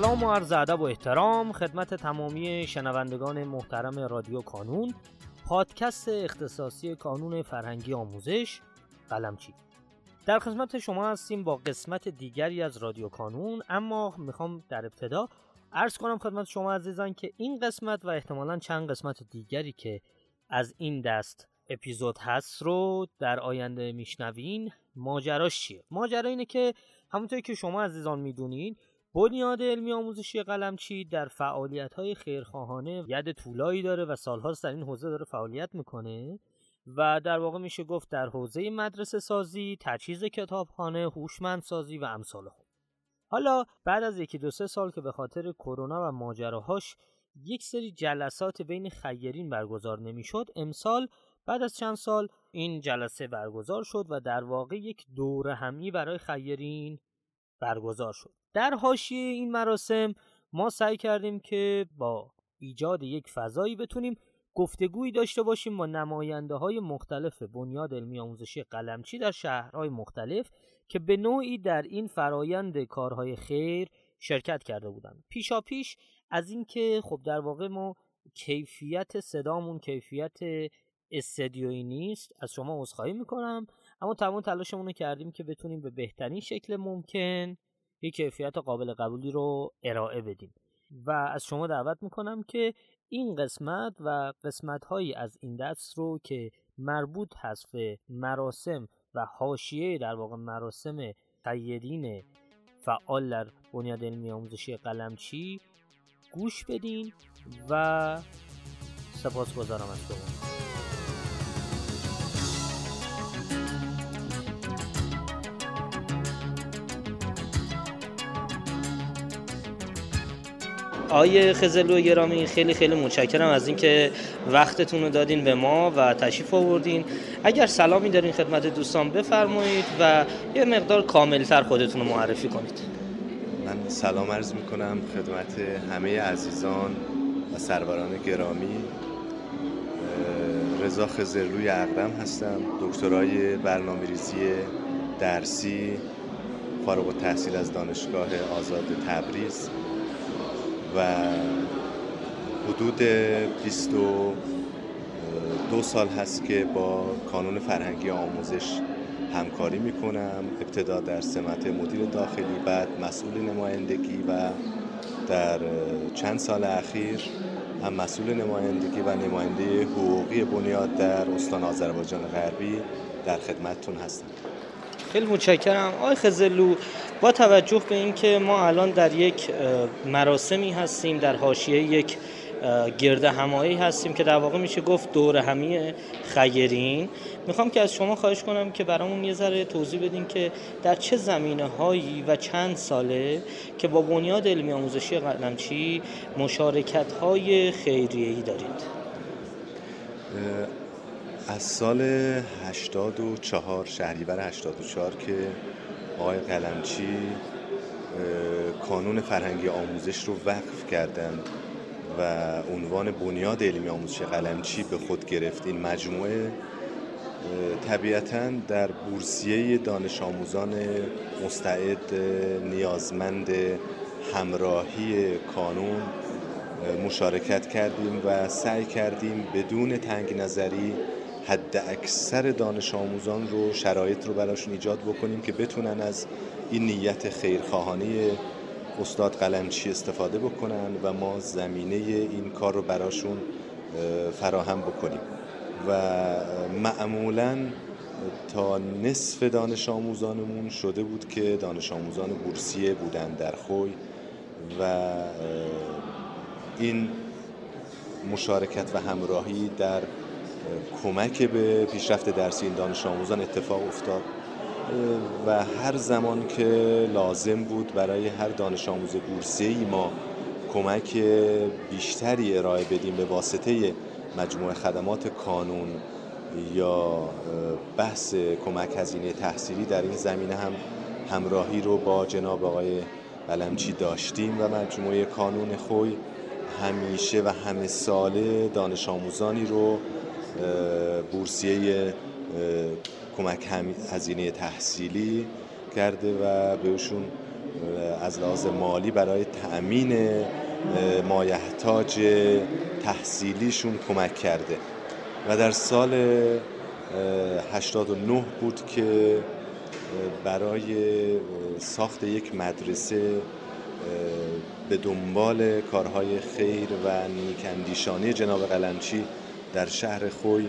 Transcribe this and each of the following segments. سلام و عرض ادب و احترام خدمت تمامی شنوندگان محترم رادیو کانون، پادکست اختصاصی کانون فرهنگی آموزش قلمچی. در خدمت شما هستیم با قسمت دیگری از رادیو کانون. اما میخوام در ابتدا عرض کنم خدمت شما عزیزان که این قسمت و احتمالاً چند قسمت دیگری که از این دست اپیزود هست رو در آینده میشنوین. ماجراش چیه؟ ماجرا اینه که همونطور که شما عزیزان میدونین، بنیاد علمی آموزشی قلمچی در فعالیت‌های خیرخواهانه ید طولایی داره و سال‌هاست در این حوزه داره فعالیت میکنه و در واقع میشه گفت در حوزه مدرسه سازی، تجهیز کتابخانه، هوشمندسازی و امثال آن. حالا بعد از 1-2-3 سال که به خاطر کرونا و ماجراهاش یک سری جلسات بین خیرین برگزار نمیشد، امسال بعد از چند سال این جلسه برگزار شد و در واقع یک دوره همی برای خیرین برگزار شد. در حاشیه این مراسم ما سعی کردیم که با ایجاد یک فضایی بتونیم گفتگویی داشته باشیم با نماینده‌های مختلف بنیاد علمی آموزشی قلمچی در شهرهای مختلف که به نوعی در این فرایند کارهای خیر شرکت کرده بودند. پیشاپیش از اینکه خب در واقع ما کیفیت صدامون کیفیت استدیویی نیست، از شما عذرخواهی میکنم، اما تمام تلاشمون رو کردیم که بتونیم به بهترین شکل ممکن یک کیفیت قابل قبولی رو ارائه بدیم و از شما دعوت میکنم که این قسمت و قسمت‌هایی از این دست رو که مربوط هست به مراسم و حاشیه در واقع مراسم خیرین فعال در بنیاد علمی آموزشی قلمچی گوش بدین و سپاسگزارم از شما. آقای خضرلو گرامی، خیلی خیلی متشکرم از اینکه وقتتون رو دادین به ما و تشریف آوردین. اگر سلامی دارین خدمت دوستان بفرمایید و یه مقدار کامل‌تر خودتون رو معرفی کنید. من سلام عرض می‌کنم خدمت همه عزیزان و سروران گرامی. رضا خضرلو اقدم هستم، دکترای برنامه‌ریزی درسی، فارغ التحصیل از دانشگاه آزاد تبریز و حدود 22 سال هست که با کانون فرهنگی آموزش همکاری میکنم. ابتدا در سمت مدیر داخلی، بعد مسئول نمایندگی و در چند سال اخیر هم مسئول نمایندگی و نماینده حقوقی بنیاد در استان آذربایجان غربی در خدمتتون هستم. خیلی متشکرم. آقای خضرلو، با توجه به اینکه ما الان در یک مراسمی هستیم، در حاشیه یک گرد همایی هستیم که در واقع میشه گفت دور همی خیرین، میخوام که از شما خواهش کنم که برامون یه ذره توضیح بدین که در چه زمینه هایی و چند ساله که با بنیاد علمی آموزشی قلمچی مشارکت های خیریه‌ای دارید. از سال 84 شهریور 84 که آقای قلمچی کانون فرهنگی آموزش رو وقف کردند و عنوان بنیاد علمی آموزشی قلمچی به خود گرفت، این مجموعه طبیعتاً در بورسیه دانش آموزان مستعد نیازمند همراهی کانون مشارکت کردیم و سعی کردیم بدون تنگ نظری حد اکثر دانش آموزان رو شرایط رو براشون ایجاد بکنیم که بتونن از این نیت خیرخواهانه استاد قلمچی استفاده بکنن و ما زمینه این کار رو براشون فراهم بکنیم و معمولاً تا نصف دانش آموزانمون شده بود که دانش آموزان بورسیه بودن در خوی و این مشارکت و همراهی در کمک به پیشرفت درسی این دانش آموزان اتفاق افتاد و هر زمان که لازم بود برای هر دانش آموز بورسیه‌ای ما کمک بیشتری ارائه بدیم به واسطه مجموعه خدمات کانون یا بحث کمک هزینه تحصیلی، در این زمینه هم همراهی رو با جناب آقای قلمچی داشتیم و مجموعه کانون خوی همیشه و همه ساله دانش آموزانی رو بورسیه کمک هزینه تحصیلی کرده و بهشون از لحاظ مالی برای تأمین مایحتاج تحصیلیشون کمک کرده و در سال 89 بود که برای ساخت یک مدرسه به دنبال کارهای خیر و نیک‌اندیشانه جناب قلمچی در شهر خوی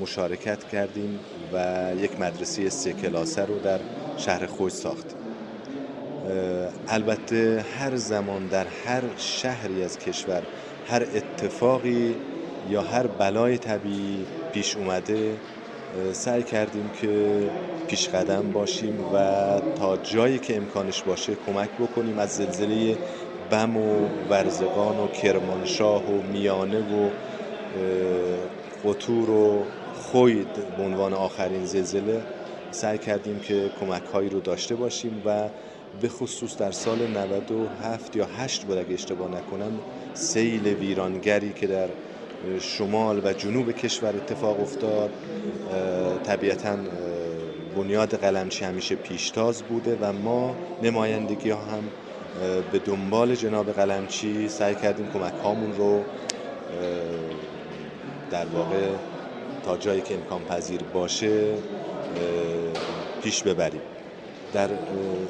مشارکت کردیم و یک مدرسه 3 کلاسه رو در شهر خوی ساختیم. البته هر زمان در هر شهری از کشور هر اتفاقی یا هر بلای طبیعی پیش اومده سعی کردیم که پیش قدم باشیم و تا جایی که امکانش باشه کمک بکنیم. از زلزله بم و ورزگان و کرمانشاه و میانه و قطور و خوید به عنوان آخرین زلزله سعی کردیم که کمک هایی رو داشته باشیم و به خصوص در سال 97 یا 8 بود اگه اشتباه نکنم سیل ویرانگری که در شمال و جنوب کشور اتفاق افتاد، طبیعتاً بنیاد قلمچی همیشه پیشتاز بوده و ما نمایندگی ها هم به دنبال جناب قلمچی سعی کردیم کمک هامون رو در واقع تا جایی که امکان پذیر باشه پیش ببریم. در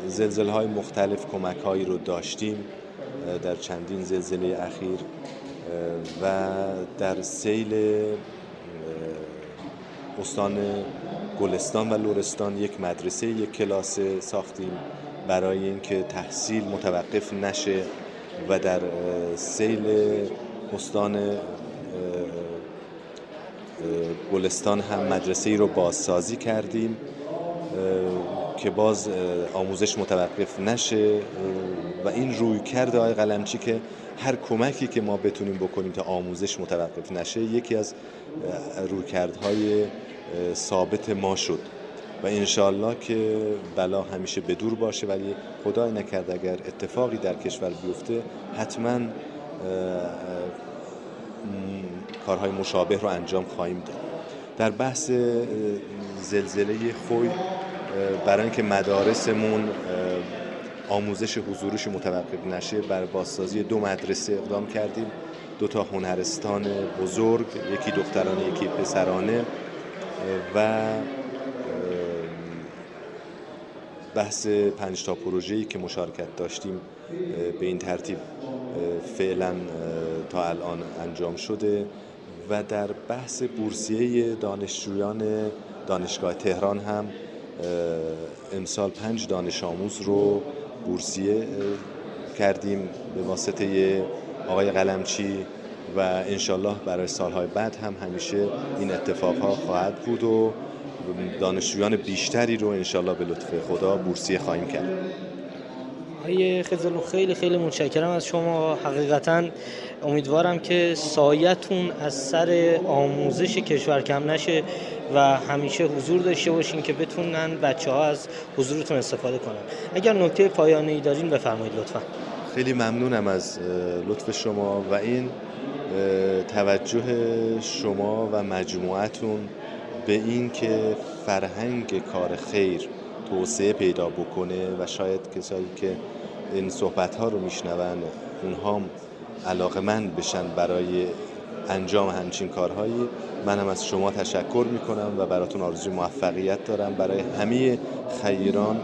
زلزله های مختلف کمک هایی رو داشتیم در چندین زلزله اخیر و در سیل استان گلستان و لرستان یک مدرسه 1 کلاس ساختیم برای اینکه تحصیل متوقف نشه و در سیل استان گلستان هم مدرسه ای رو بازسازی کردیم که باز آموزش متوقف نشه و این رویکرد آقای قلمچی که هر کمکی که ما بتونیم بکنیم تا آموزش متوقف نشه یکی از رویکردهای ثابت ما شد و انشالله که بلا همیشه به دور باشه، ولی خدای نکرد اگر اتفاقی در کشور بیفته حتما کارهای مشابه رو انجام خواهیم داد. در بحث زلزله خوی برای اینکه مدارسمون آموزش حضوریش متوقف نشه بر بازسازی 2 مدرسه اقدام کردیم، 2 تا هنرستان بزرگ، یکی دخترانه یکی پسرانه و بحث 5 تا پروژه‌ای که مشارکت داشتیم به این ترتیب فعلا تا الان انجام شده و در بحث بورسیه دانشجویان دانشگاه تهران هم امسال 5 دانش آموز رو بورسیه کردیم به واسطه آقای قلمچی و انشالله برای سالهای بعد هم همیشه این اتفاقها خواهد بود و دانشجویان بیشتری رو انشالله به لطف خدا بورسیه خواهیم کرد. آقای خضرلو خیلی متشکرم از شما. حقیقتا امیدوارم که سایتون از سر آموزش کشور کم نشه و همیشه حضور داشته باشین که بتونن بچه‌ها از حضورتون استفاده کنن. اگر نکته پایانی دارین بفرمایید لطفا. خیلی ممنونم از لطف شما و این توجه شما و مجموعتون به این که فرهنگ کار خیر توسعه پیدا بکنه و شاید کسایی که این صحبت‌ها رو میشنون اونها علاقه‌مند بشن برای انجام همچین کارهایی. منم از شما تشکر میکنم و براتون آرزوی موفقیت دارم برای همه خیران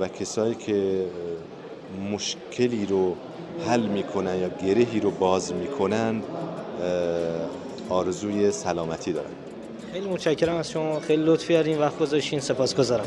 و کسایی که مشکلی رو حل میکنن یا گرهی رو باز میکنن آرزوی سلامتی دارم. خیلی متشکرم از شما، خیلی لطف کردین، وقت گذاشتین، سپاسگزارم.